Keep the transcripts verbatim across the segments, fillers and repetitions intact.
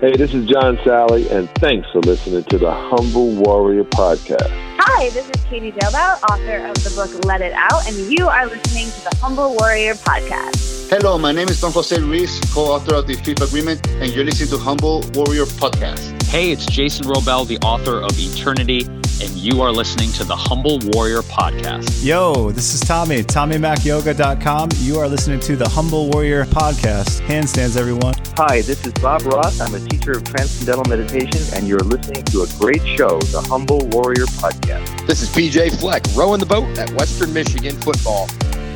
Hey, this is John Sally, and thanks for listening to the Humble Warrior Podcast. Hi, this is Katie Dalebout, author of the book Let It Out, and you are listening to the Humble Warrior Podcast. Hello, my name is Don Jose Ruiz, co-author of the Fifth Agreement, and you're listening to Humble Warrior Podcast. Hey, it's Jason Robel, the author of Eternity, and you are listening to the Humble Warrior Podcast. Yo, this is Tommy, Tommy Mac Yoga dot com. You are listening to the Humble Warrior Podcast. Handstands, everyone. Hi, this is Bob Ross. I'm a teacher of Transcendental Meditation, and you're listening to a great show, the Humble Warrior Podcast. This is P J Fleck, rowing the boat at Western Michigan football.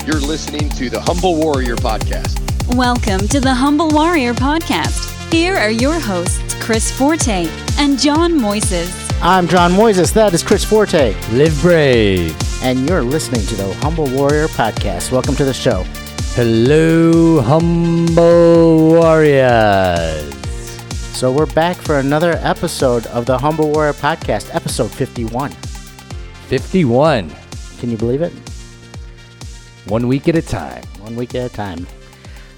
You're listening to the Humble Warrior Podcast. Welcome to the Humble Warrior Podcast. Here are your hosts, Chris Forte and John Moises. I'm John Moises. That is Chris Forte. Live brave. And you're listening to the Humble Warrior Podcast. Welcome to the show. Hello, Humble Warriors. So we're back for another episode of the Humble Warrior Podcast, episode fifty-one. fifty-one. Can you believe it? One week at a time. One week at a time.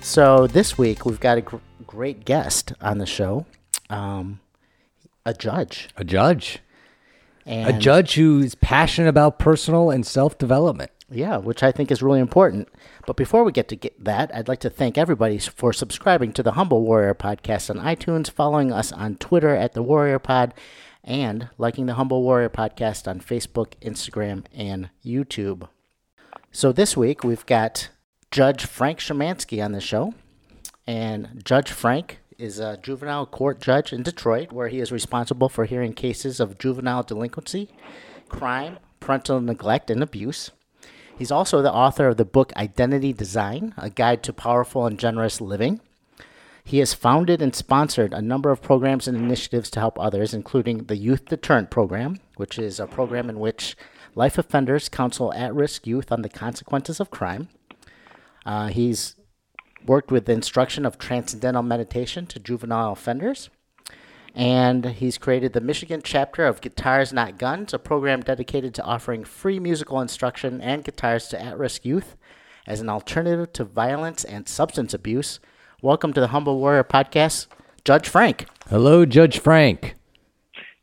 So this week we've got a gr- great guest on the show. Um... A judge. A judge. And a judge who's passionate about personal and self-development. Yeah, which I think is really important. But before we get to get that, I'd like to thank everybody for subscribing to the Humble Warrior Podcast on iTunes, following us on Twitter at The Warrior Pod, and liking the Humble Warrior Podcast on Facebook, Instagram, and YouTube. So this week, we've got Judge Frank Szymanski on the show. And Judge Frank is a juvenile court judge in Detroit, where he is responsible for hearing cases of juvenile delinquency, crime, parental neglect, and abuse. He's also the author of the book Identity Design, A Guide to Powerful and Generous Living. He has founded and sponsored a number of programs and initiatives to help others, including the Youth Deterrent Program, which is a program in which life offenders counsel at-risk youth on the consequences of crime. Uh, he's worked with the instruction of Transcendental Meditation to juvenile offenders. And he's created the Michigan chapter of Guitars Not Guns, a program dedicated to offering free musical instruction and guitars to at-risk youth as an alternative to violence and substance abuse. Welcome to the Humble Warrior Podcast, Judge Frank. Hello, Judge Frank.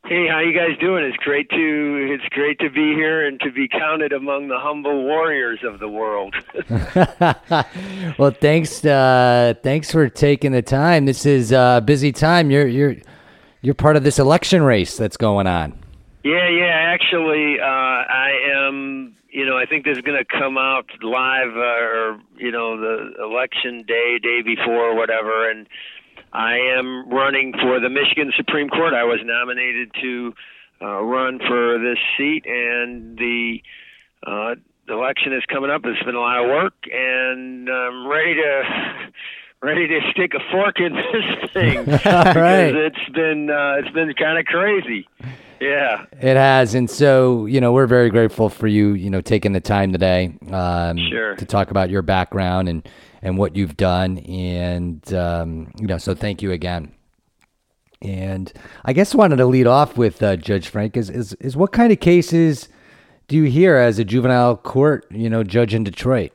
Hey, how you guys doing? It's great to it's great to be here and to be counted among the humble warriors of the world. Well, thanks uh, thanks for taking the time. This is a busy time. You're you're you're part of this election race that's going on. Yeah, yeah. Actually, uh, I am. You know, I think this is going to come out live, uh, or you know, the election day, day before, or whatever, and I am running for the Michigan Supreme Court. I was nominated to uh, run for this seat, and the uh, election is coming up. It's been a lot of work, and I'm ready to ready to stick a fork in this thing. Right. Because it's been uh, it's been kind of crazy. Yeah, it has, and so you know we're very grateful for you. You know, taking the time today um, sure. to talk about your background and. and what you've done, and um, you know, so thank you again. And I guess I wanted to lead off with uh, Judge Frank is, is is what kind of cases do you hear as a juvenile court, you know, judge in Detroit?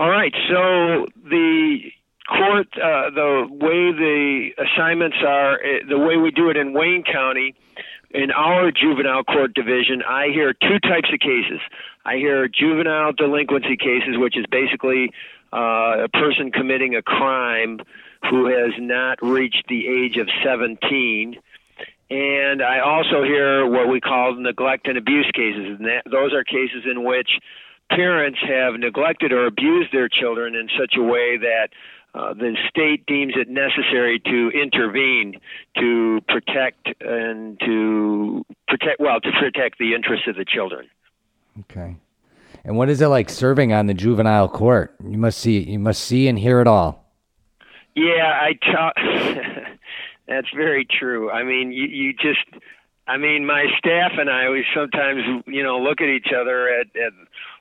All right, so the court, uh, the way the assignments are, the way we do it in Wayne County, in our juvenile court division, I hear two types of cases. I hear juvenile delinquency cases, which is basically Uh, a person committing a crime who has not reached the age of seventeen. And I also hear what we call neglect and abuse cases. And that, those are cases in which parents have neglected or abused their children in such a way that uh, the state deems it necessary to intervene to protect and to protect, well, to protect the interests of the children. Okay. And what is it like serving on the juvenile court? You must see, you must see and hear it all. Yeah, I taught. That's very true. I mean, you, you just, I mean, my staff and I, we sometimes, you know, look at each other at, at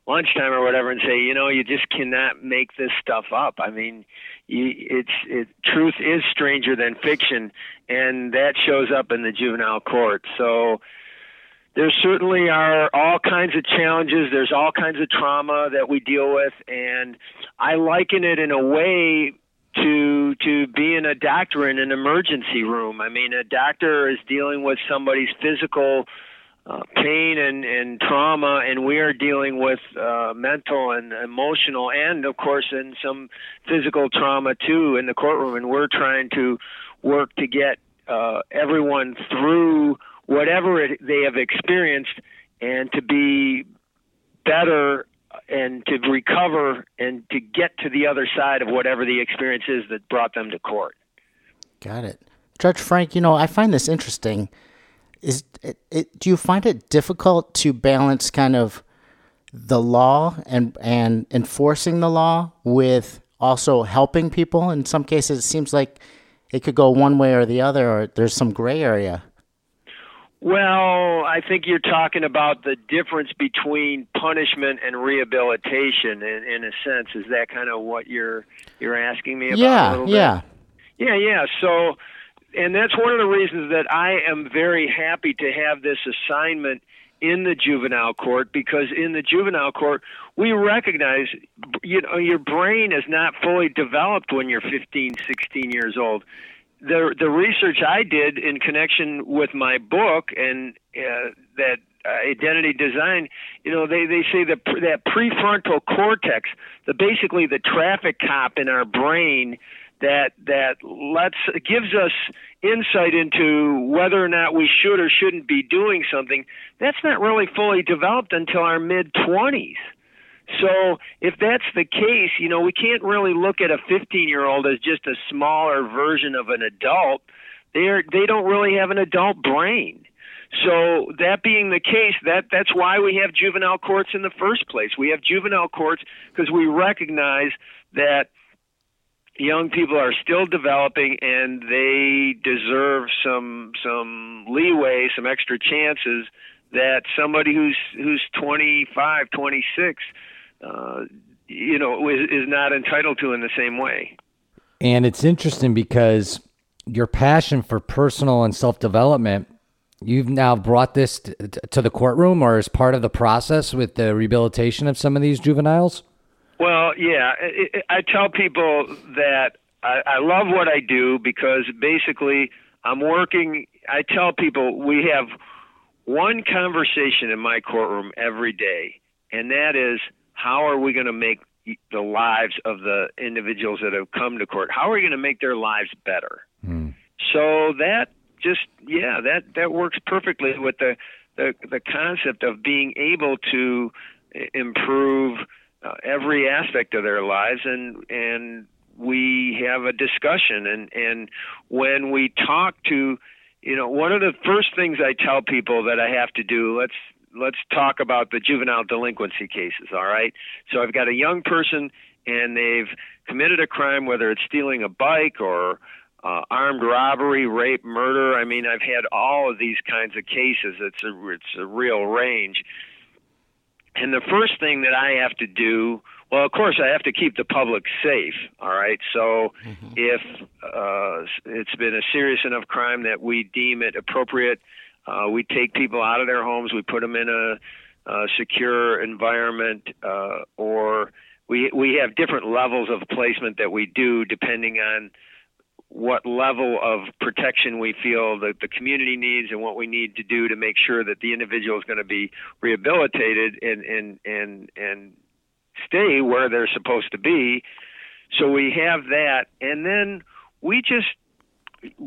lunchtime or whatever and say, you know, you just cannot make this stuff up. I mean, you, it's it, truth is stranger than fiction, and that shows up in the juvenile court. So there certainly are all kinds of challenges. There's all kinds of trauma that we deal with, and I liken it in a way to to being even a doctor in an emergency room. I mean, a doctor is dealing with somebody's physical uh, pain and, and trauma, and we are dealing with uh, mental and emotional and, of course, in some physical trauma, too, in the courtroom. And we're trying to work to get uh, everyone through whatever it, they have experienced and to be better and to recover and to get to the other side of whatever the experience is that brought them to court. Got it. Judge Frank, you know, I find this interesting. Is it, it, do you find it difficult to balance kind of the law and, and enforcing the law with also helping people? In some cases, it seems like it could go one way or the other, or there's some gray area. Well, I think you're talking about the difference between punishment and rehabilitation, in, in a sense. Is that kind of what you're you're asking me about yeah, a little bit? Yeah, yeah. Yeah, yeah. So, and that's one of the reasons that I am very happy to have this assignment in the juvenile court, because in the juvenile court, we recognize, you know, your brain is not fully developed when you're fifteen, sixteen years old. The the research I did in connection with my book and uh, that uh, Identity Design, you know, they, they say that, pre- that prefrontal cortex, the basically the traffic cop in our brain that that lets gives us insight into whether or not we should or shouldn't be doing something, that's not really fully developed until our mid-twenties. So if that's the case, you know, we can't really look at a fifteen-year-old as just a smaller version of an adult. They are, they don't really have an adult brain. So that being the case, that, that's why we have juvenile courts in the first place. We have juvenile courts because we recognize that young people are still developing and they deserve some some leeway, some extra chances that somebody who's who's twenty-five, twenty-six Uh, you know, is, is not entitled to in the same way. And it's interesting because your passion for personal and self-development, you've now brought this t- t- to the courtroom or as part of the process with the rehabilitation of some of these juveniles? Well, yeah. It, it, I tell people that I, I love what I do because basically I'm working, I tell people we have one conversation in my courtroom every day, and that is, how are we going to make the lives of the individuals that have come to court? How are we going to make their lives better? Mm. So that just, yeah, that, that works perfectly with the, the, the concept of being able to improve uh, every aspect of their lives. And, and we have a discussion. And, and when we talk to, you know, one of the first things I tell people that I have to do, let's, Let's talk about the juvenile delinquency cases, all right? So I've got a young person, and they've committed a crime, whether it's stealing a bike or uh, armed robbery, rape, murder. I mean, I've had all of these kinds of cases. It's a, it's a real range. And the first thing that I have to do, well, of course, I have to keep the public safe, all right? So mm-hmm. if uh, it's been a serious enough crime that we deem it appropriate, Uh, we take people out of their homes. We put them in a, a secure environment, uh, or we we have different levels of placement that we do depending on what level of protection we feel that the community needs and what we need to do to make sure that the individual is going to be rehabilitated and and and and stay where they're supposed to be. So we have that, and then we just.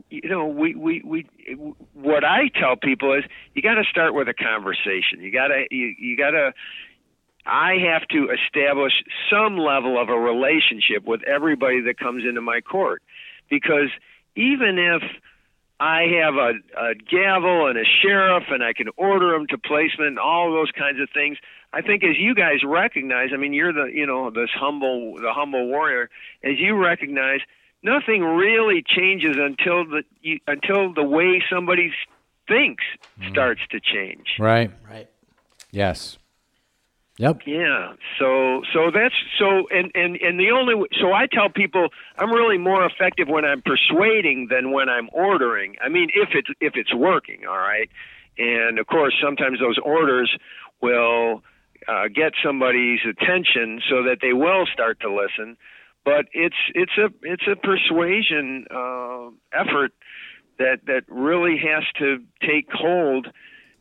You know, we, we, we, what I tell people is you got to start with a conversation. You got to, you, you got to, I have to establish some level of a relationship with everybody that comes into my court, because even if I have a, a gavel and a sheriff and I can order them to placement and all those kinds of things, I think as you guys recognize, I mean, you're the, you know, this humble, the humble warrior, as you recognize, nothing really changes until the you, until the way somebody thinks starts to change. Right. Right. Yes. Yep. Yeah. So so that's so and, and, and the only so I tell people I'm really more effective when I'm persuading than when I'm ordering. I mean, if it's if it's working, all right. And of course, sometimes those orders will uh, get somebody's attention so that they will start to listen. But it's it's a it's a persuasion uh, effort that that really has to take hold,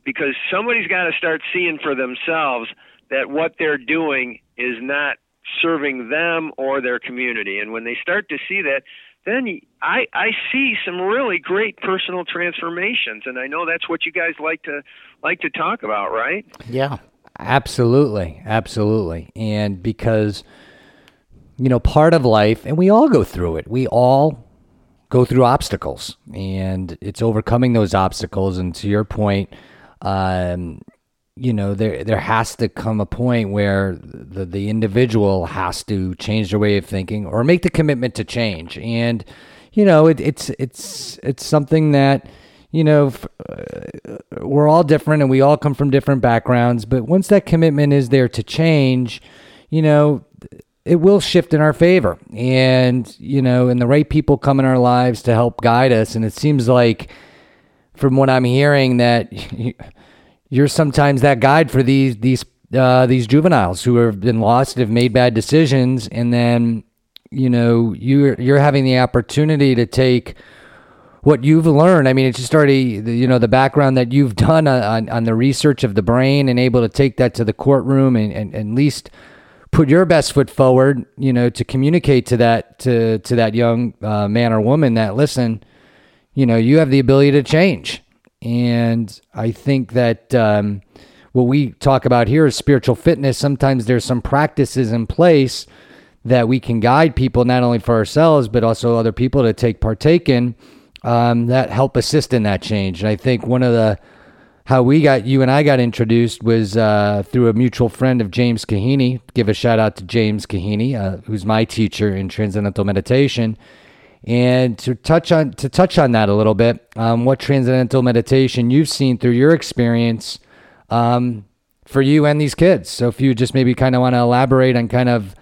because somebody's got to start seeing for themselves that what they're doing is not serving them or their community. And when they start to see that, then I, I see some really great personal transformations. And I know that's what you guys like to like to talk about, right? Yeah, absolutely. Absolutely. And because, you know, part of life, and we all go through it, we all go through obstacles, and it's overcoming those obstacles. And to your point, um, you know, there there has to come a point where the, the individual has to change their way of thinking or make the commitment to change. And, you know, it, it's it's it's something that, you know, f- uh, we're all different and we all come from different backgrounds. But once that commitment is there to change, you know, it will shift in our favor. And, you know, and the right people come in our lives to help guide us. And it seems like, from what I'm hearing, that you're sometimes that guide for these these uh, these juveniles who have been lost, have made bad decisions, and then, you know, you're you're having the opportunity to take what you've learned. I mean, it's just already, you know, the background that you've done on, on the research of the brain, and able to take that to the courtroom and, and, and at least put your best foot forward, you know, to communicate to that to to that young uh, man or woman that, listen, you know, you have the ability to change. And I think that um, what we talk about here is spiritual fitness. Sometimes there's some practices in place that we can guide people, not only for ourselves, but also other people to take partake in, um, that help assist in that change. And I think one of the, how we got, you and I got introduced was uh, through a mutual friend of James Kahini. Give a shout out to James Kahini, uh, who's my teacher in Transcendental Meditation. And to touch on to touch on that a little bit, um, what Transcendental Meditation you've seen through your experience um, for you and these kids. So if you just maybe kind of want to elaborate on kind of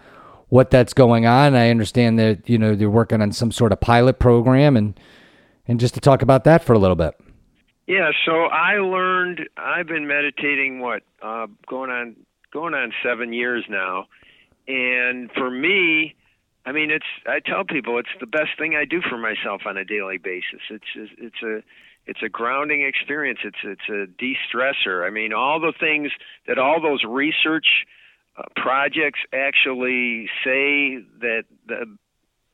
what that's going on. I understand that, you know, they're working on some sort of pilot program, and and just to talk about that for a little bit. Yeah, so I learned, I've been meditating, what, uh, going on going on seven years now. And for me, I mean, it's, I tell people it's the best thing I do for myself on a daily basis. It's it's a it's a grounding experience. It's it's a de-stressor. I mean, all the things that all those research uh, projects actually say that the,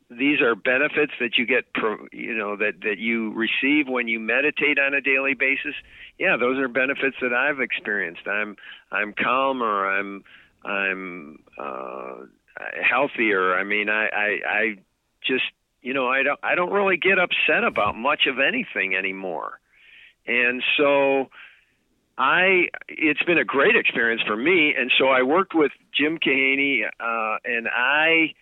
these are benefits that you get, pro, you know, that, that you receive when you meditate on a daily basis. Yeah, those are benefits that I've experienced. I'm I'm calmer. I'm I'm. Uh, healthier. I mean, I, I, I just, you know, I don't, I don't really get upset about much of anything anymore. And so I, it's been a great experience for me. And so I worked with Jim Kahaney, uh, and I,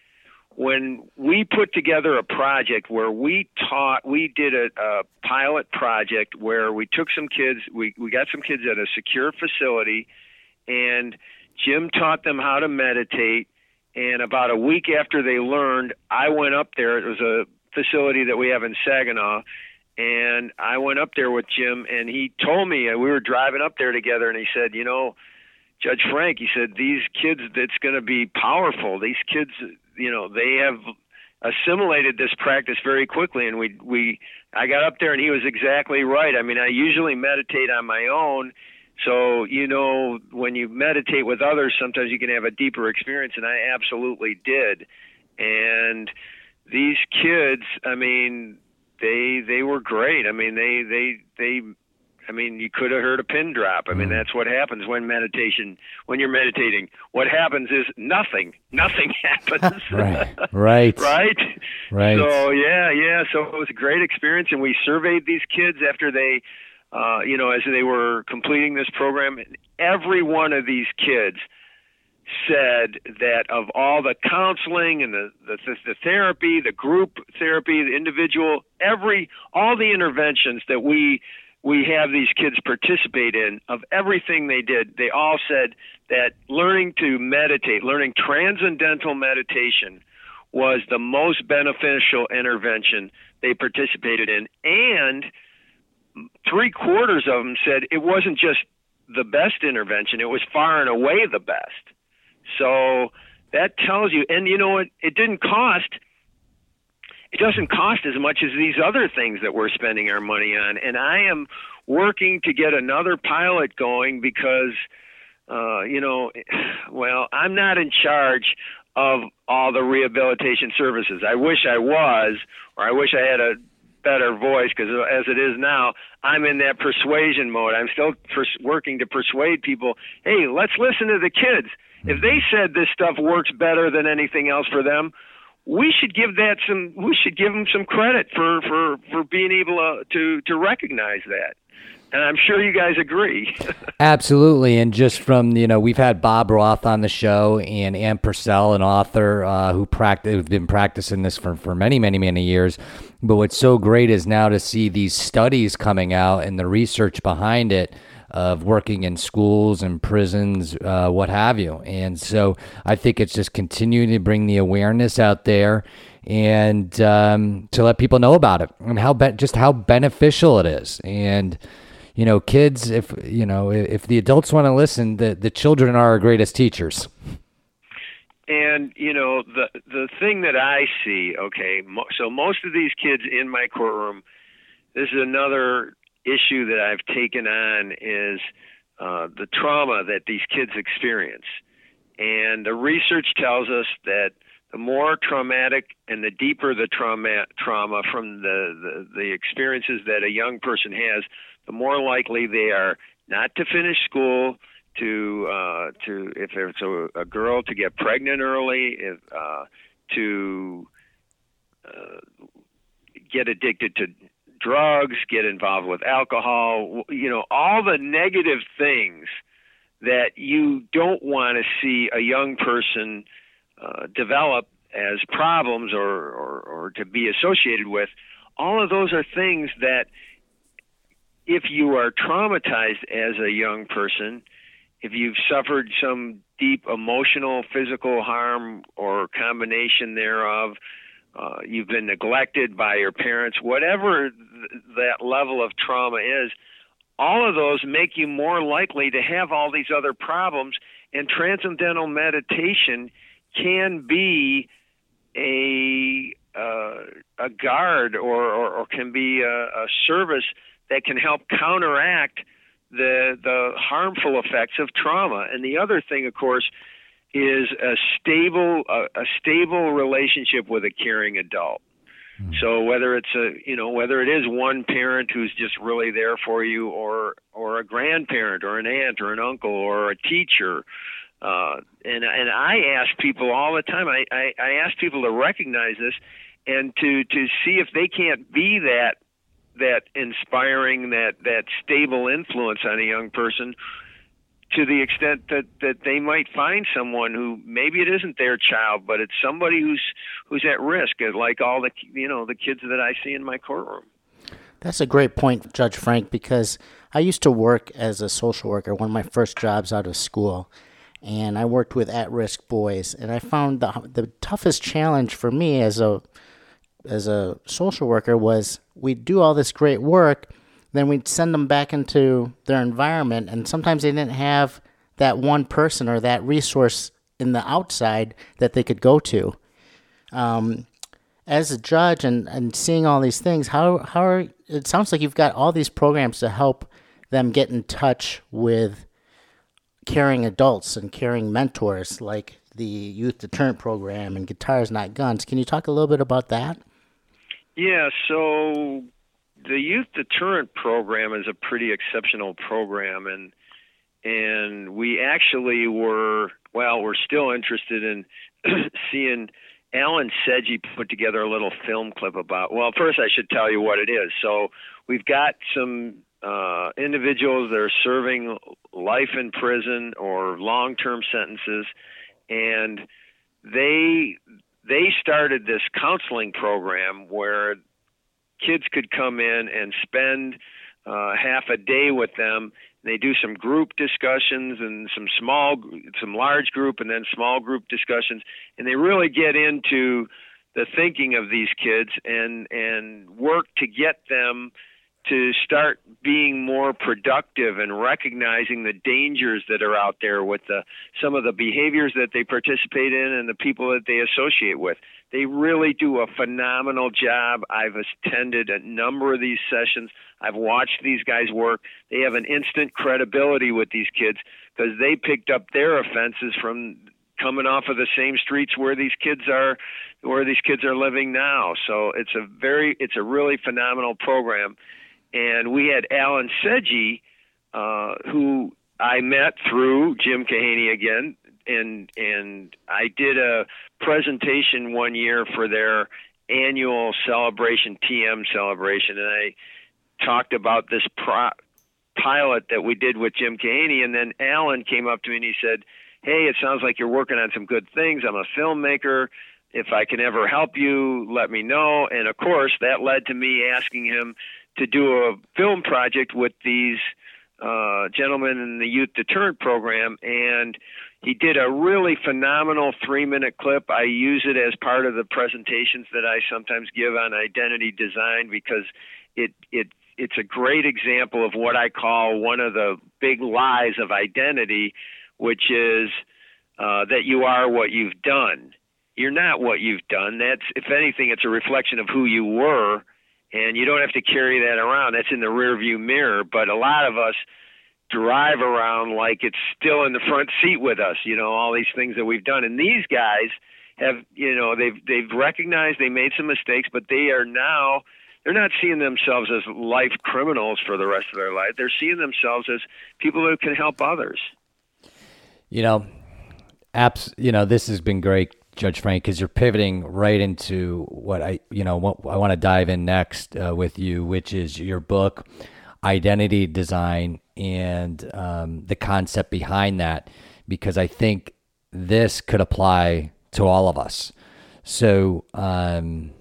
when we put together a project where we taught, we did a, a pilot project where we took some kids, we, we got some kids at a secure facility, and Jim taught them how to meditate. And about a week after they learned, I went up there. It was a facility that we have in Saginaw. And I went up there with Jim, and he told me, and we were driving up there together, and he said, you know, Judge Frank, he said, these kids, that's going to be powerful. These kids, you know, they have assimilated this practice very quickly. And we, we, I got up there, and he was exactly right. I mean, I usually meditate on my own. So, you know, when you meditate with others, sometimes you can have a deeper experience, and I absolutely did. And these kids, I mean, they they were great. I mean, they they they, I mean, you could have heard a pin drop. I mean, that's what happens when meditation, when you're meditating. What happens is nothing. Nothing happens. Right. Right. Right. Right. So yeah, yeah. So it was a great experience, and we surveyed these kids after they. Uh, you know, as they were completing this program, every one of these kids said that of all the counseling and the, the, the therapy, the group therapy, the individual, every, all the interventions that we, we have these kids participate in, of everything they did, they all said that learning to meditate, learning transcendental meditation was the most beneficial intervention they participated in. And three quarters of them said it wasn't just the best intervention, it was far and away the best. So That tells you. And you know what? It didn't cost. It doesn't cost as much as these other things that we're spending our money on. And I am working to get another pilot going because, uh, you know, well, I'm not in charge of all the rehabilitation services. I wish I was, or I wish I had a better voice, because as it is now, I'm in that persuasion mode. I'm still pers- working to persuade people, hey, let's listen to the kids. If they said this stuff works better than anything else for them, we should give that some. We should give them some credit for, for, for being able uh, to to recognize that, and I'm sure you guys agree. Absolutely, and just from you know, we've had Bob Roth on the show and Ann Purcell, an author uh, who practice who've been practicing this for, for many many many years. But what's so great is now to see these studies coming out and the research behind it, of working in schools and prisons, uh, what have you. And so I think it's just continuing to bring the awareness out there and um, to let people know about it and how be- just how beneficial it is. And, you know, kids, if, you know, if the adults want to listen, the, the children are our greatest teachers. And, you know, the, the thing that I see, okay, mo- so most of these kids in my courtroom, this is another issue that I've taken on is uh, the trauma that these kids experience. And the research tells us that the more traumatic and the deeper the trauma trauma from the, the, the experiences that a young person has, the more likely they are not to finish school, to, uh, to if it's a, a girl, to get pregnant early, if, uh, to uh, get addicted to drugs, get involved with alcohol, you know, all the negative things that you don't want to see a young person uh, develop as problems or, or, or to be associated with. All of those are things that if you are traumatized as a young person, if you've suffered some deep emotional, physical harm or combination thereof, Uh, you've been neglected by your parents, whatever th- that level of trauma is, all of those make you more likely to have all these other problems. And transcendental meditation can be a uh, a guard or, or, or can be a, a service that can help counteract the the harmful effects of trauma. And the other thing, of course, is a stable a, a stable relationship with a caring adult. So whether it's a you know whether it is one parent who's just really there for you, or or a grandparent or an aunt or an uncle or a teacher, uh, and and I ask people all the time. I, I, I ask people to recognize this and to, to see if they can't be that that inspiring that that stable influence on a young person, to the extent that, that they might find someone who maybe it isn't their child, but it's somebody who's who's at risk, like all the you know the kids that I see in my courtroom. That's a great point, Judge Frank, because I used to work as a social worker, one of my first jobs out of school, and I worked with at-risk boys, and I found the the toughest challenge for me as a as a social worker was we'd do all this great work, then we'd send them back into their environment, and sometimes they didn't have that one person or that resource in the outside that they could go to. Um, as a judge and, and seeing all these things, how how are, it sounds like you've got all these programs to help them get in touch with caring adults and caring mentors, like the Youth Deterrent Program and Guitars Not Guns. Can you talk a little bit about that? Yeah, so the Youth Deterrent Program is a pretty exceptional program, and and we actually were, well, we're still interested in seeing Alan Sedgi put together a little film clip about, well, first I should tell you what it is. So we've got some uh, individuals that are serving life in prison or long-term sentences, and they they started this counseling program where kids could come in and spend uh, half a day with them. They do some group discussions and some small, some large group and then small group discussions. And they really get into the thinking of these kids and, and work to get them to start being more productive and recognizing the dangers that are out there with the, some of the behaviors that they participate in and the people that they associate with. They really do a phenomenal job. I've attended a number of these sessions. I've watched these guys work. They have an instant credibility with these kids because they picked up their offenses from coming off of the same streets where these kids are, where these kids are living now. So it's a very, it's a really phenomenal program. And we had Alan Sedgi, uh, who I met through Jim Kahaney again, and and I did a presentation one year for their annual celebration, T M celebration, and I talked about this pro- pilot that we did with Jim Kahaney, and then Alan came up to me and he said, "Hey, it sounds like you're working on some good things. I'm a filmmaker. If I can ever help you, let me know." And, of course, that led to me asking him to do a film project with these uh, gentlemen in the Youth Deterrent Program. And he did a really phenomenal three-minute clip. I use it as part of the presentations that I sometimes give on identity design because it it it's a great example of what I call one of the big lies of identity, which is uh, that you are what you've done. You're not what you've done. That's, if anything, it's a reflection of who you were, and you don't have to carry that around. That's in the rearview mirror. But a lot of us drive around like it's still in the front seat with us, you know, all these things that we've done. And these guys have, you know, they've they've recognized they made some mistakes, but they are now, they're not seeing themselves as life criminals for the rest of their life. They're seeing themselves as people who can help others. You know, abs- you know, this has been great, Judge Frank, because you're pivoting right into what I, you know, what I want to dive in next uh, with you, which is your book, Identity Design, and um, the concept behind that, because I think this could apply to all of us. So um,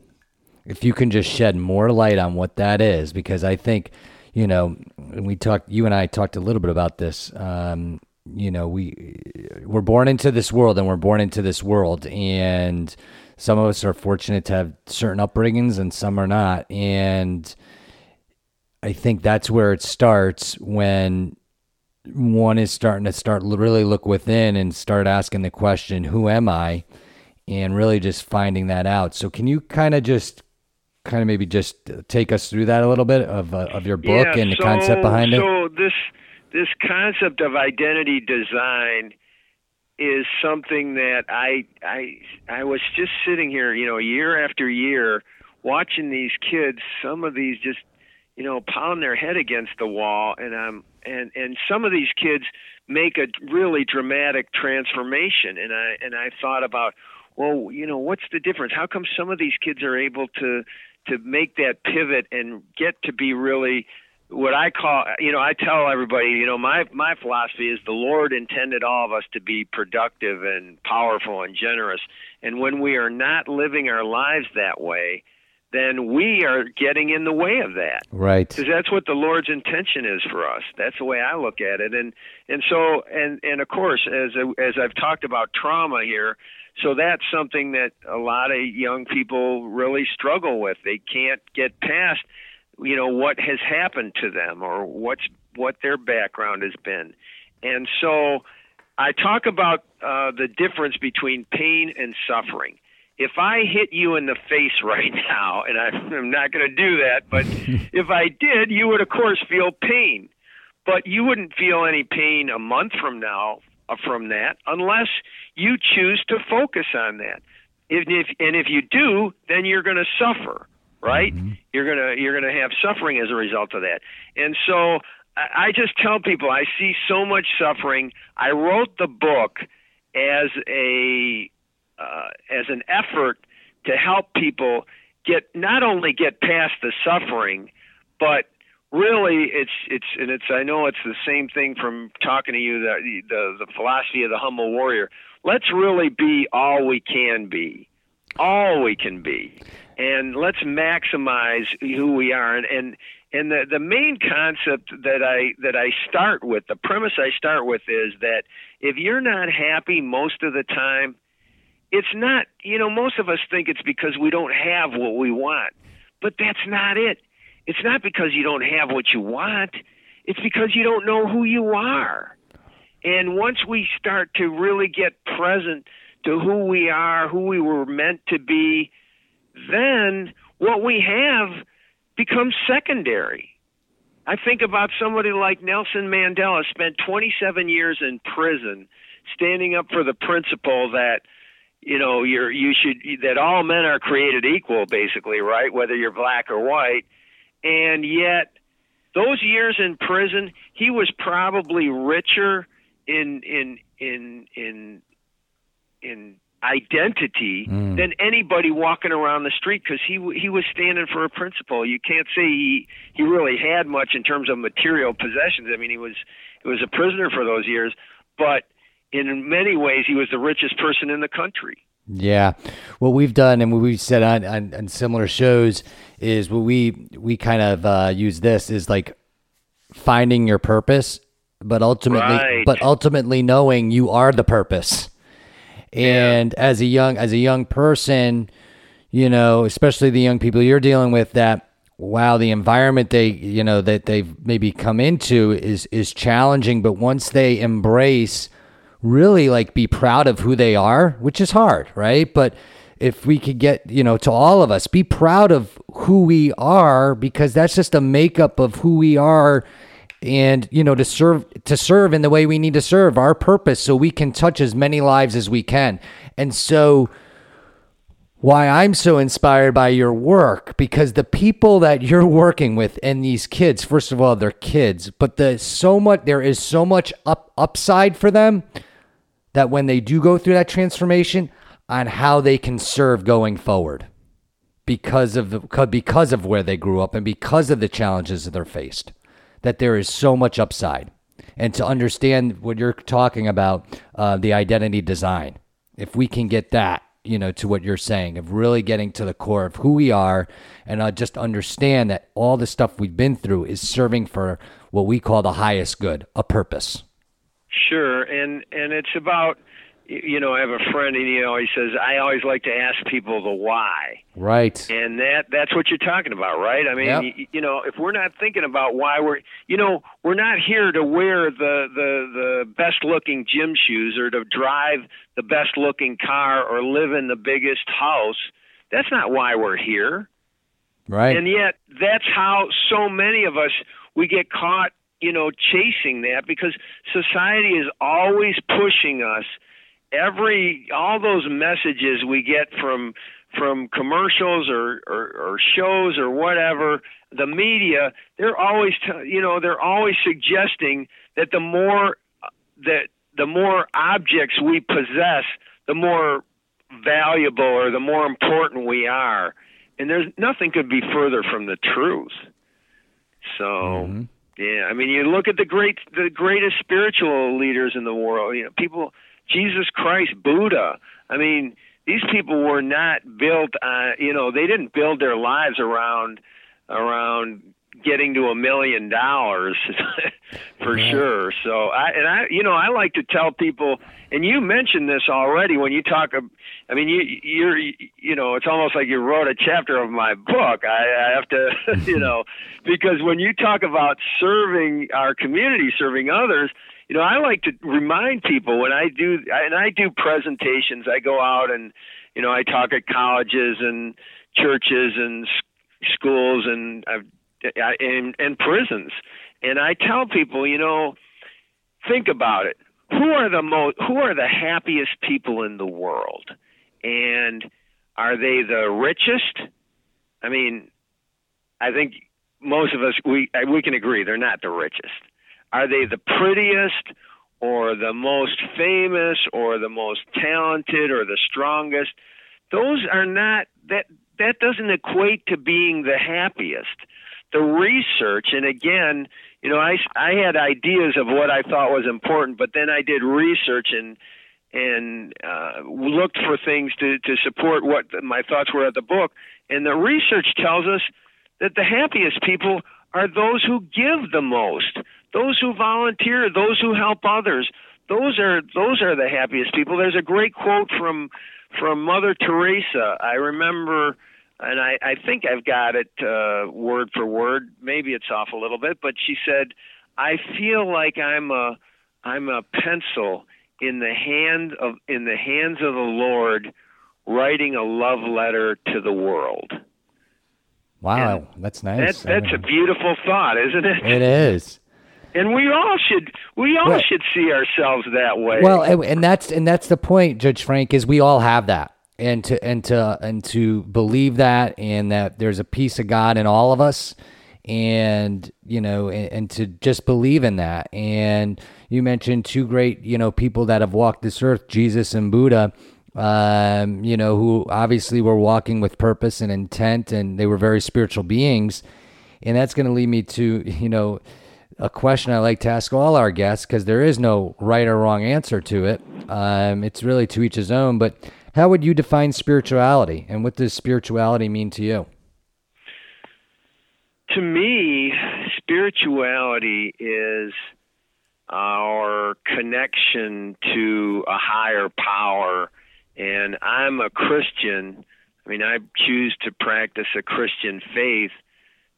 if you can just shed more light on what that is, because I think, you know, we talked, you and I talked a little bit about this, um, you know, we we're born into this world and we're born into this world. And some of us are fortunate to have certain upbringings and some are not. And I think that's where it starts when one is starting to start really look within and start asking the question, who am I? And really just finding that out. So can you kind of just kind of maybe just take us through that a little bit of, uh, of your book yeah, and the so, concept behind so it? So this, This concept of identity design is something that I I I was just sitting here, you know, year after year, watching these kids. Some of these just, you know, pound their head against the wall, and I'm and and some of these kids make a really dramatic transformation. And I and I thought about, well, you know, what's the difference? How come some of these kids are able to to make that pivot and get to be really what I call, you know, I tell everybody, you know, my, my philosophy is the Lord intended all of us to be productive and powerful and generous. And when we are not living our lives that way, then we are getting in the way of that. Right. Because that's what the Lord's intention is for us. That's the way I look at it. And, and so, and, and of course, as, as I've talked about trauma here, so that's something that a lot of young people really struggle with. They can't get past, you know, what has happened to them or what's what their background has been. And so I talk about uh, the difference between pain and suffering. If I hit you in the face right now, and I, I'm not going to do that, but if I did, you would, of course, feel pain. But you wouldn't feel any pain a month from now uh, from that unless you choose to focus on that. If, if, and if you do, then you're going to suffer. Right? Mm-hmm. You're gonna you're gonna have suffering as a result of that. And so I, I just tell people I see so much suffering. I wrote the book as a uh, as an effort to help people get not only get past the suffering, but really it's it's and it's I know it's the same thing from talking to you, the the, the philosophy of the humble warrior. Let's really be all we can be. All we can be. And let's maximize who we are. And, and, and the, the main concept that I, that I start with, the premise I start with is that if you're not happy most of the time, it's not, you know, most of us think it's because we don't have what we want, but that's not it. It's not because you don't have what you want. It's because you don't know who you are. And once we start to really get present to who we are, who we were meant to be, then what we have becomes secondary. I think about somebody like Nelson Mandela spent twenty-seven years in prison standing up for the principle that, you know, you're, you should, that all men are created equal, basically, right? Whether you're black or white. And yet those years in prison, he was probably richer in, in, in, in, in identity mm. than anybody walking around the street, because he he was standing for a principle. You can't say he, he really had much in terms of material possessions. I mean, he was he was a prisoner for those years, but in many ways, he was the richest person in the country. Yeah, what we've done and what we've said on, on, on similar shows is what we we kind of uh, use this is like finding your purpose, but ultimately, right. but ultimately knowing you are the purpose. And yeah. as a young, as a young person, you know, especially the young people you're dealing with, that, wow, the environment they, you know, that they've maybe come into is, is challenging. But once they embrace, really like be proud of who they are, which is hard, right? But if we could get, you know, to all of us, be proud of who we are, because that's just a makeup of who we are. And, you know, to serve, to serve in the way we need to serve, our purpose, so we can touch as many lives as we can. And so why I'm so inspired by your work, because the people that you're working with and these kids, first of all, they're kids, but the so much, there is so much up upside for them that when they do go through that transformation on how they can serve going forward because of the, because of where they grew up and because of the challenges that they're faced. That there is so much upside, and to understand what you're talking about, uh, the identity design, if we can get that, you know, to what you're saying of really getting to the core of who we are, and uh, just understand that all the stuff we've been through is serving for what we call the highest good, a purpose. Sure. And, and it's about, you know, I have a friend and he always says, I always like to ask people the why. Right. And that that's what you're talking about, right? I mean, yep. you, you know, if we're not thinking about why we're, you know, we're not here to wear the, the, the best-looking gym shoes or to drive the best-looking car or live in the biggest house. That's not why we're here. Right. And yet that's how so many of us, we get caught, you know, chasing that, because society is always pushing us. Every all those messages we get from from commercials or, or, or shows or whatever, the media, they're always t- you know they're always suggesting that the more that the more objects we possess, the more valuable or the more important we are, and there's nothing could be further from the truth. So. Mm-hmm. Yeah, I mean, you look at the great the greatest spiritual leaders in the world. You know, people. Jesus Christ, Buddha. I mean, these people were not built on, you know, they didn't build their lives around around getting to a million dollars for yeah. sure. So I and I, you know, I like to tell people, and you mentioned this already when you talk. I mean, you you're you know, it's almost like you wrote a chapter of my book. I, I have to, you know, because when you talk about serving our community, serving others. You know, I like to remind people when I do, and I do presentations, I go out and, you know, I talk at colleges and churches and schools and, and, and prisons. And I tell people, you know, think about it. Who are the most, who are the happiest people in the world? And are they the richest? I mean, I think most of us, we, we can agree they're not the richest. Are they the prettiest or the most famous or the most talented or the strongest? Those are not, that that doesn't equate to being the happiest. The research, and again, you know, I, I had ideas of what I thought was important, but then I did research and and uh, looked for things to, to support what my thoughts were at the book. And the research tells us that the happiest people are those who give the most. Those who volunteer, those who help others, those are those are the happiest people. There's a great quote from from Mother Teresa. I remember and I, I think I've got it uh, word for word. Maybe it's off a little bit, but she said, "I feel like I'm a I'm a pencil in the hand of in the hands of the Lord, writing a love letter to the world." Wow, and that's nice. That, that's a beautiful thought, isn't it? It is. And we all should we all well, should see ourselves that way. Well, and that's and that's the point, Judge Frank, is we all have that. And to and to and to believe that, and that there's a piece of God in all of us, and you know, and, and to just believe in that. And you mentioned two great, you know, people that have walked this earth, Jesus and Buddha, um, you know, who obviously were walking with purpose and intent, and they were very spiritual beings. And that's going to lead me to, you know, a question I like to ask all our guests, because there is no right or wrong answer to it. Um, it's really to each his own, but how would you define spirituality, and what does spirituality mean to you? To me, spirituality is our connection to a higher power, and I'm a Christian. I mean, I choose to practice a Christian faith.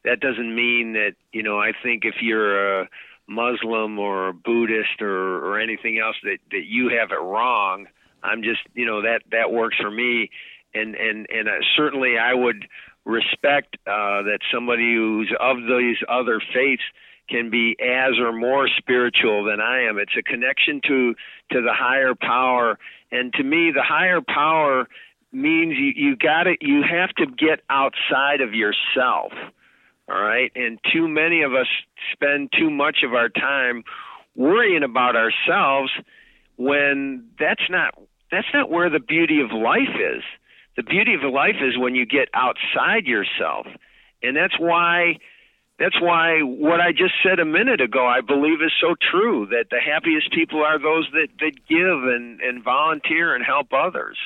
That doesn't mean that, you know, I think if you're a Muslim or a Buddhist or, or anything else that, that you have it wrong. I'm just, you know, that, that works for me. And, and, and I, certainly I would respect uh, that somebody who's of these other faiths can be as or more spiritual than I am. It's a connection to, to the higher power. And to me, the higher power means you, you got to, you have to get outside of yourself. All right. And too many of us spend too much of our time worrying about ourselves, when that's not that's not where the beauty of life is. The beauty of life is when you get outside yourself. And that's why that's why what I just said a minute ago I believe is so true, that the happiest people are those that, that give and, and volunteer and help others.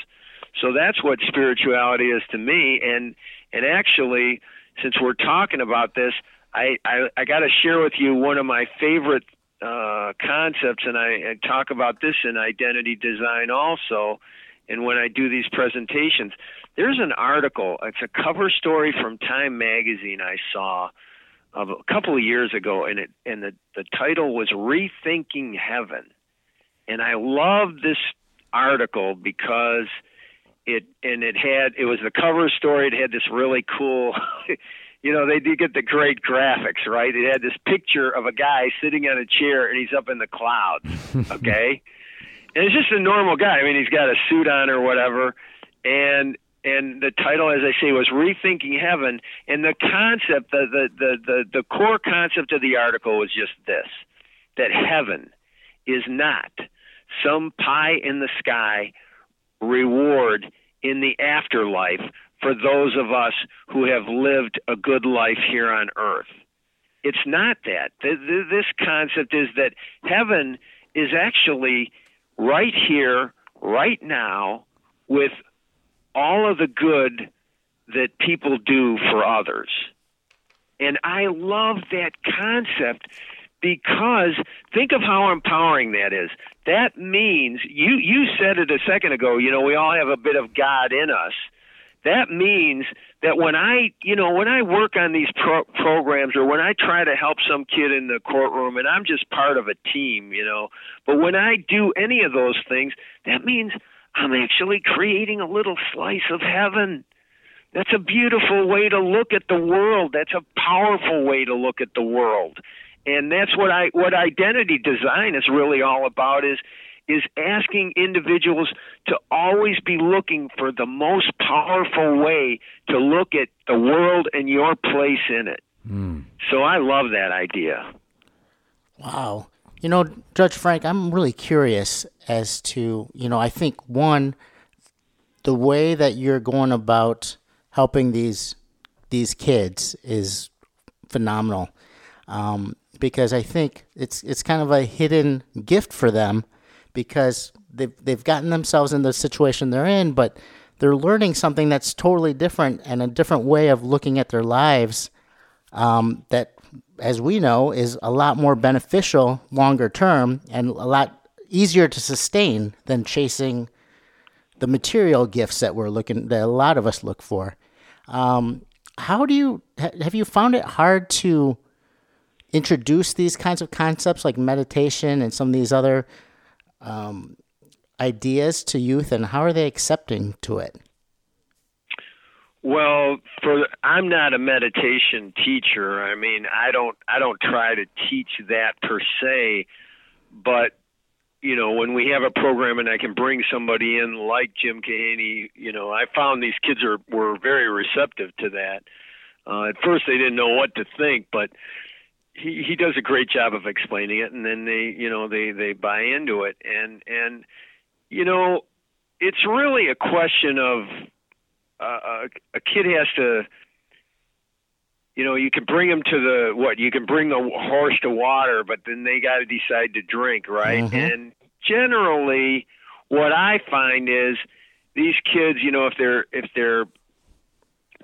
So that's what spirituality is to me. And and actually, since we're talking about this, I, I, I gotta share with you one of my favorite Uh, concepts, and I and talk about this in identity design also, and when I do these presentations. There's an article, it's a cover story from Time magazine I saw of a couple of years ago, and it and the, the title was Rethinking Heaven. And I loved this article because it and it had it was the cover story, it had this really cool you know, they do get the great graphics, right? It had this picture of a guy sitting on a chair, and he's up in the clouds, okay? And it's just a normal guy. I mean, he's got a suit on or whatever. And and the title, as I say, was Rethinking Heaven. And the concept, the the, the, the, the core concept of the article was just this, that heaven is not some pie in the sky reward in the afterlife for those of us who have lived a good life here on earth. It's not that. This concept is that heaven is actually right here, right now, with all of the good that people do for others. And I love that concept, because think of how empowering that is. That means, you, you said it a second ago, you know, we all have a bit of God in us. That means that when I, you know, when I work on these pro- programs or when I try to help some kid in the courtroom, and I'm just part of a team, you know, but when I do any of those things, that means I'm actually creating a little slice of heaven. That's a beautiful way to look at the world. That's a powerful way to look at the world. And that's what I, what identity design is really all about, is is asking individuals to always be looking for the most powerful way to look at the world and your place in it. Mm. So I love that idea. Wow. You know, Judge Frank, I'm really curious as to, you know, I think, one, the way that you're going about helping these these kids is phenomenal, um, because I think it's it's kind of a hidden gift for them, because they've, they've gotten themselves in the situation they're in, but they're learning something that's totally different and a different way of looking at their lives, um, that, as we know, is a lot more beneficial longer term and a lot easier to sustain than chasing the material gifts that we're looking, that a lot of us look for. Um, how do you, have you found it hard to introduce these kinds of concepts like meditation and some of these other um, ideas to youth, and how are they accepting to it? Well, for I'm not a meditation teacher. I mean, I don't I don't try to teach that per se, but you know, when we have a program and I can bring somebody in like Jim Kahaney, you know, I found these kids are were very receptive to that. Uh, at first, they didn't know what to think, but he, he does a great job of explaining it, and then they, you know, they, they buy into it, and and you know, it's really a question of Uh, a kid has to, you know, you can bring them to the, what, you can bring the horse to water, but then they got to decide to drink, right? Mm-hmm. And generally what I find is these kids, you know, if they're, if they're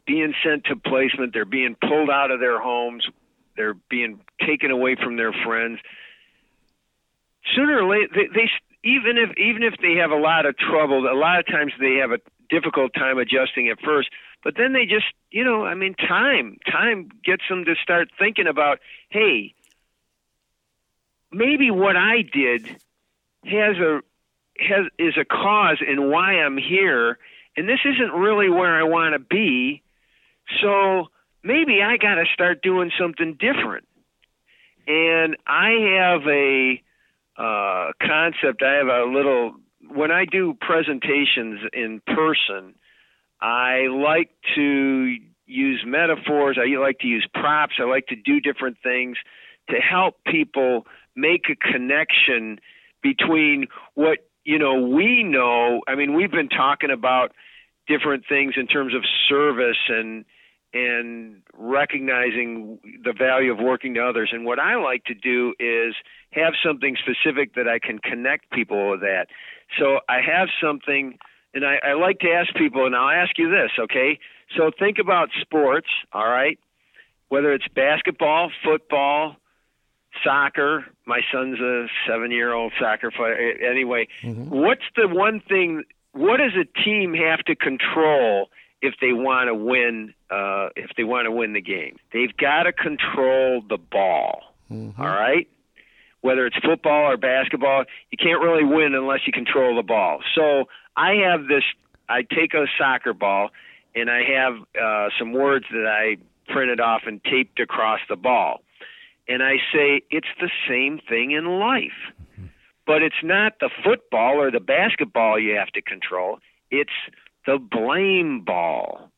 being sent to placement, they're being pulled out of their homes, they're being taken away from their friends. Sooner or later, they, they even if, even if they have a lot of trouble, a lot of times they have a difficult time adjusting at first, but then they just, you know, I mean, time, time gets them to start thinking about, hey, maybe what I did has a, has, is a cause in why I'm here. And this isn't really where I want to be. So maybe I got to start doing something different. And I have a, uh, concept. I have a little, when I do presentations in person, I like to use metaphors. I like to use props. I like to do different things to help people make a connection between what, you know, we know. I mean, we've been talking about different things in terms of service and, and recognizing the value of working to others. And what I like to do is have something specific that I can connect people with that. So I have something, and I, I like to ask people, and I'll ask you this, okay? So think about sports, all right? Whether it's basketball, football, soccer. My son's a seven-year-old soccer player. Anyway, mm-hmm. What's the one thing, what does a team have to control if they want to win, uh, if they want to win the game? They've got to control the ball, mm-hmm. all right? Whether it's football or basketball, you can't really win unless you control the ball. So I have this, I take a soccer ball, and I have uh, some words that I printed off and taped across the ball. And I say, it's the same thing in life. But it's not the football or the basketball you have to control. It's the blame ball.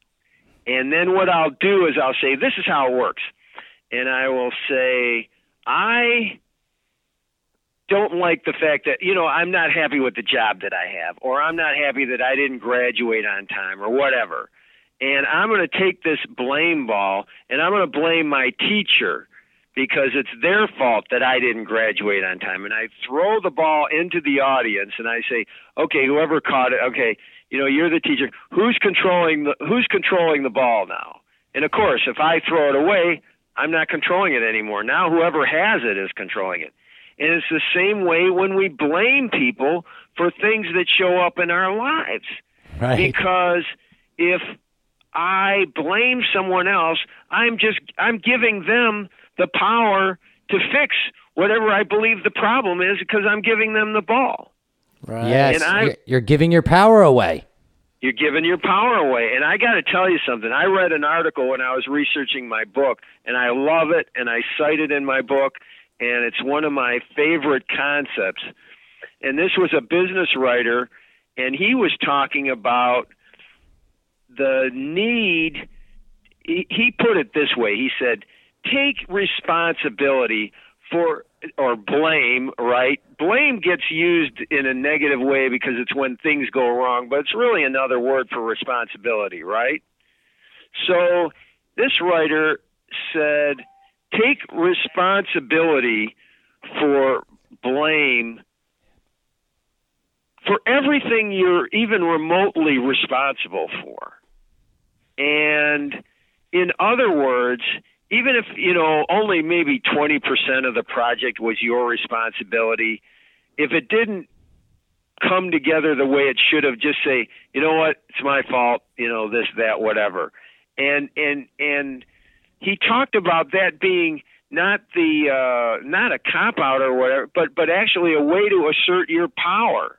And then what I'll do is I'll say, this is how it works. And I will say, I don't like the fact that, you know, I'm not happy with the job that I have, or I'm not happy that I didn't graduate on time, or whatever. And I'm going to take this blame ball, and I'm going to blame my teacher because it's their fault that I didn't graduate on time. And I throw the ball into the audience, and I say, okay, whoever caught it, okay, you know, you're the teacher. Who's controlling the, who's controlling the ball now? And of course, if I throw it away, I'm not controlling it anymore. Now whoever has it is controlling it. And it's the same way when we blame people for things that show up in our lives. Right. Because if I blame someone else, I'm just I'm giving them the power to fix whatever I believe the problem is because I'm giving them the ball. Right. Yes, I, you're giving your power away. You're giving your power away. And I got to tell you something. I read an article when I was researching my book, and I love it, and I cite it in my book. And it's one of my favorite concepts. And this was a business writer, and he was talking about the need. He, he put it this way. He said, take responsibility for, or blame, right? Blame gets used in a negative way because it's when things go wrong, but it's really another word for responsibility, right? So this writer said, take responsibility for blame for everything you're even remotely responsible for. And in other words, even if, you know, only maybe twenty percent of the project was your responsibility, if it didn't come together the way it should have, just say, you know what, it's my fault, you know, this, that, whatever. and and and he talked about that being not the uh, not a cop out or whatever, but but actually a way to assert your power.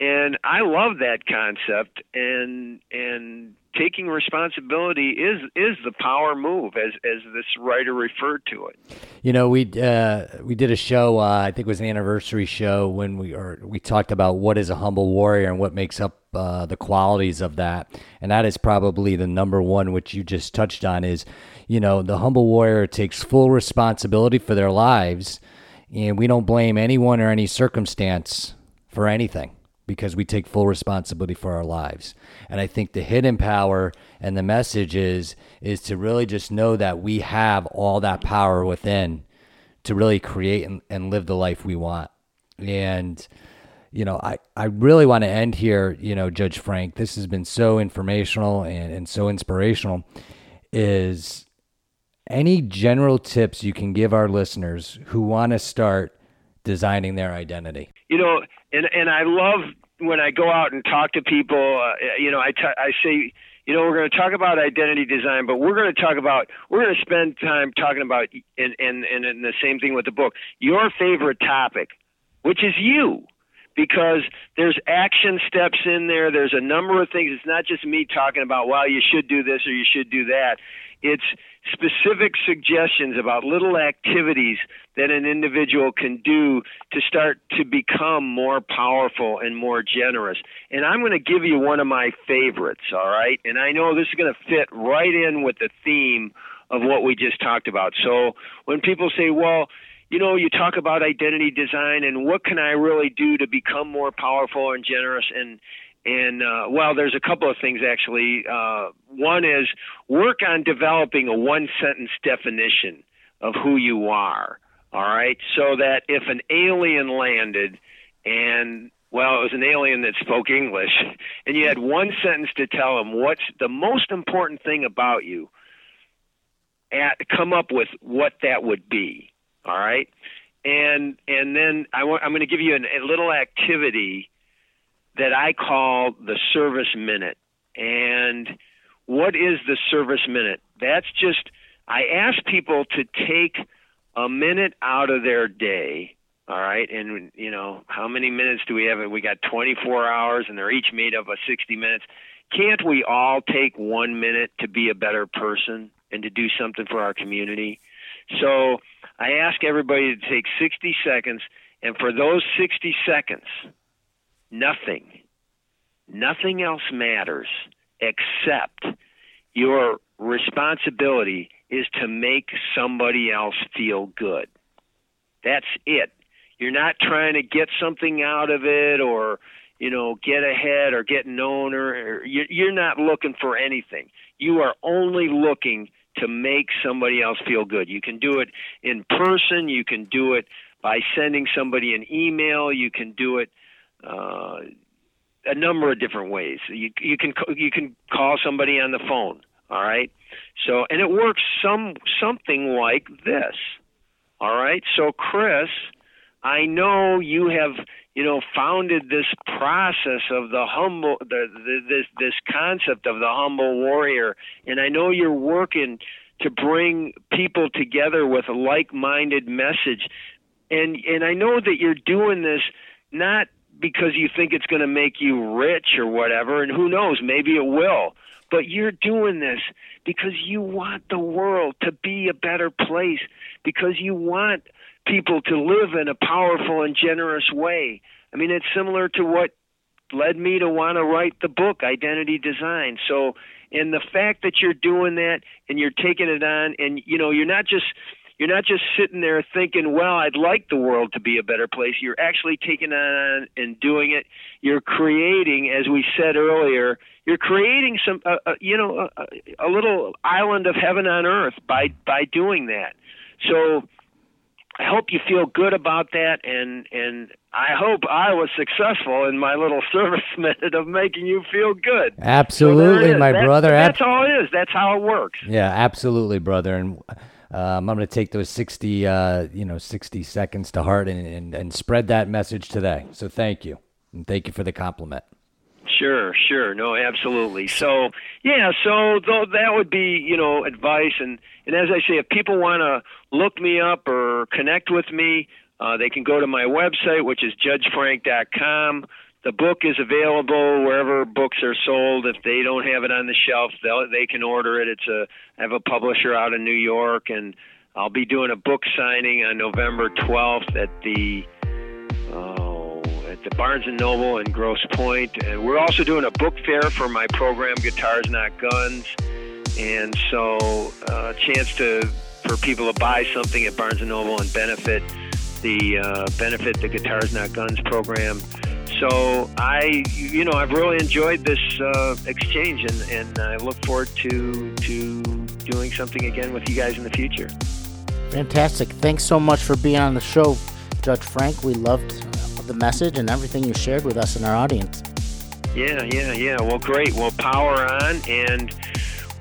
And I love that concept. And and taking responsibility is is the power move, as as this writer referred to it. You know, we uh, we did a show. Uh, I think it was an anniversary show when we or we talked about what is a humble warrior and what makes up uh, the qualities of that. And that is probably the number one, which you just touched on, is, you know, the humble warrior takes full responsibility for their lives, and we don't blame anyone or any circumstance for anything, because we take full responsibility for our lives. And I think the hidden power and the message is, is to really just know that we have all that power within to really create and, and live the life we want. And, you know, I, I really want to end here, you know, Judge Frank, this has been so informational and, and so inspirational. Is any general tips you can give our listeners who want to start designing their identity? You know, and and I love when I go out and talk to people, uh, you know, I, t- I say, you know, we're going to talk about identity design, but we're going to talk about, we're going to spend time talking about, and, and, and, and the same thing with the book, your favorite topic, which is you, because there's action steps in there. There's a number of things. It's not just me talking about, well, you should do this or you should do that. It's specific suggestions about little activities that an individual can do to start to become more powerful and more generous. And I'm going to give you one of my favorites, all right? And I know this is going to fit right in with the theme of what we just talked about. So when people say, well, you know, you talk about identity design and what can I really do to become more powerful and generous, and And, uh, well, there's a couple of things, actually. Uh, one is work on developing a one-sentence definition of who you are, all right? So that if an alien landed and, well, it was an alien that spoke English, and you had one sentence to tell him what's the most important thing about you, at, come up with what that would be, all right? And and then I w- I'm going to give you an, a little activity that I call the service minute. And what is the service minute? That's just, I ask people to take a minute out of their day, all right? And, you know, how many minutes do we have? We got twenty-four hours, and they're each made up of sixty minutes. Can't we all take one minute to be a better person and to do something for our community? So I ask everybody to take sixty seconds, and for those sixty seconds, Nothing, nothing else matters except your responsibility is to make somebody else feel good. That's it. You're not trying to get something out of it or, you know, get ahead or get known, or, or you're not looking for anything. You are only looking to make somebody else feel good. You can do it in person. You can do it by sending somebody an email. You can do it Uh, a number of different ways. You, you can you can call somebody on the phone, all right? So, and it works some something like this, all right? So, Chris, I know you have, you know, founded this process of the humble, the, the, this this concept of the humble warrior, and I know you're working to bring people together with a like-minded message, and and I know that you're doing this not because you think it's going to make you rich or whatever, and who knows, maybe it will. But you're doing this because you want the world to be a better place, because you want people to live in a powerful and generous way. I mean, it's similar to what led me to want to write the book, Identity Design. So, and the fact that you're doing that and you're taking it on, and, you know, you're not just... You're not just sitting there thinking, well, I'd like the world to be a better place. You're actually taking on and doing it. You're creating, as we said earlier, you're creating some, uh, uh, you know, uh, a little island of heaven on earth by, by doing that. So I hope you feel good about that, and, and I hope I was successful in my little service method of making you feel good. Absolutely, so my that's, brother. That's all it is. That's how it works. Yeah, absolutely, brother. And Um, I'm going to take those sixty, uh, you know, sixty seconds to heart and, and, and spread that message today. So thank you. And thank you for the compliment. Sure, sure. No, absolutely. So, yeah, so though that would be, you know, advice. And, and as I say, if people want to look me up or connect with me, uh, they can go to my website, which is judge frank dot com. The book is available wherever books are sold. If they don't have it on the shelf, they can order it. It's a, I have a publisher out in New York, and I'll be doing a book signing on November twelfth at the oh, at the Barnes and Noble in Grosse Pointe. And we're also doing a book fair for my program, Guitars Not Guns. And so uh, a chance to for people to buy something at Barnes and Noble and benefit the uh, benefit the Guitars Not Guns program. So I, you know, I've really enjoyed this uh, exchange, and, and I look forward to to doing something again with you guys in the future. Fantastic. Thanks so much for being on the show, Judge Frank. We loved the message and everything you shared with us and our audience. Yeah, yeah, yeah. Well, great. Well, power on, and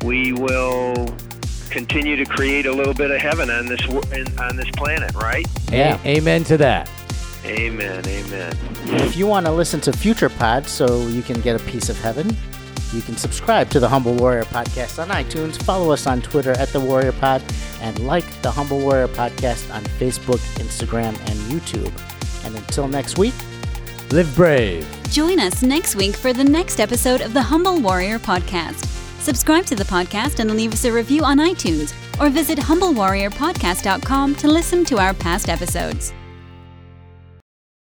we will continue to create a little bit of heaven on this on this planet, right? Yeah. A- amen to that. Amen, amen. If you want to listen to future pods so you can get a piece of heaven, you can subscribe to the Humble Warrior Podcast on iTunes, follow us on Twitter at The Warrior Pod, and like the Humble Warrior Podcast on Facebook, Instagram, and YouTube. And until next week, live brave. Join us next week for the next episode of the Humble Warrior Podcast. Subscribe to the podcast and leave us a review on iTunes, or visit humble warrior podcast dot com to listen to our past episodes.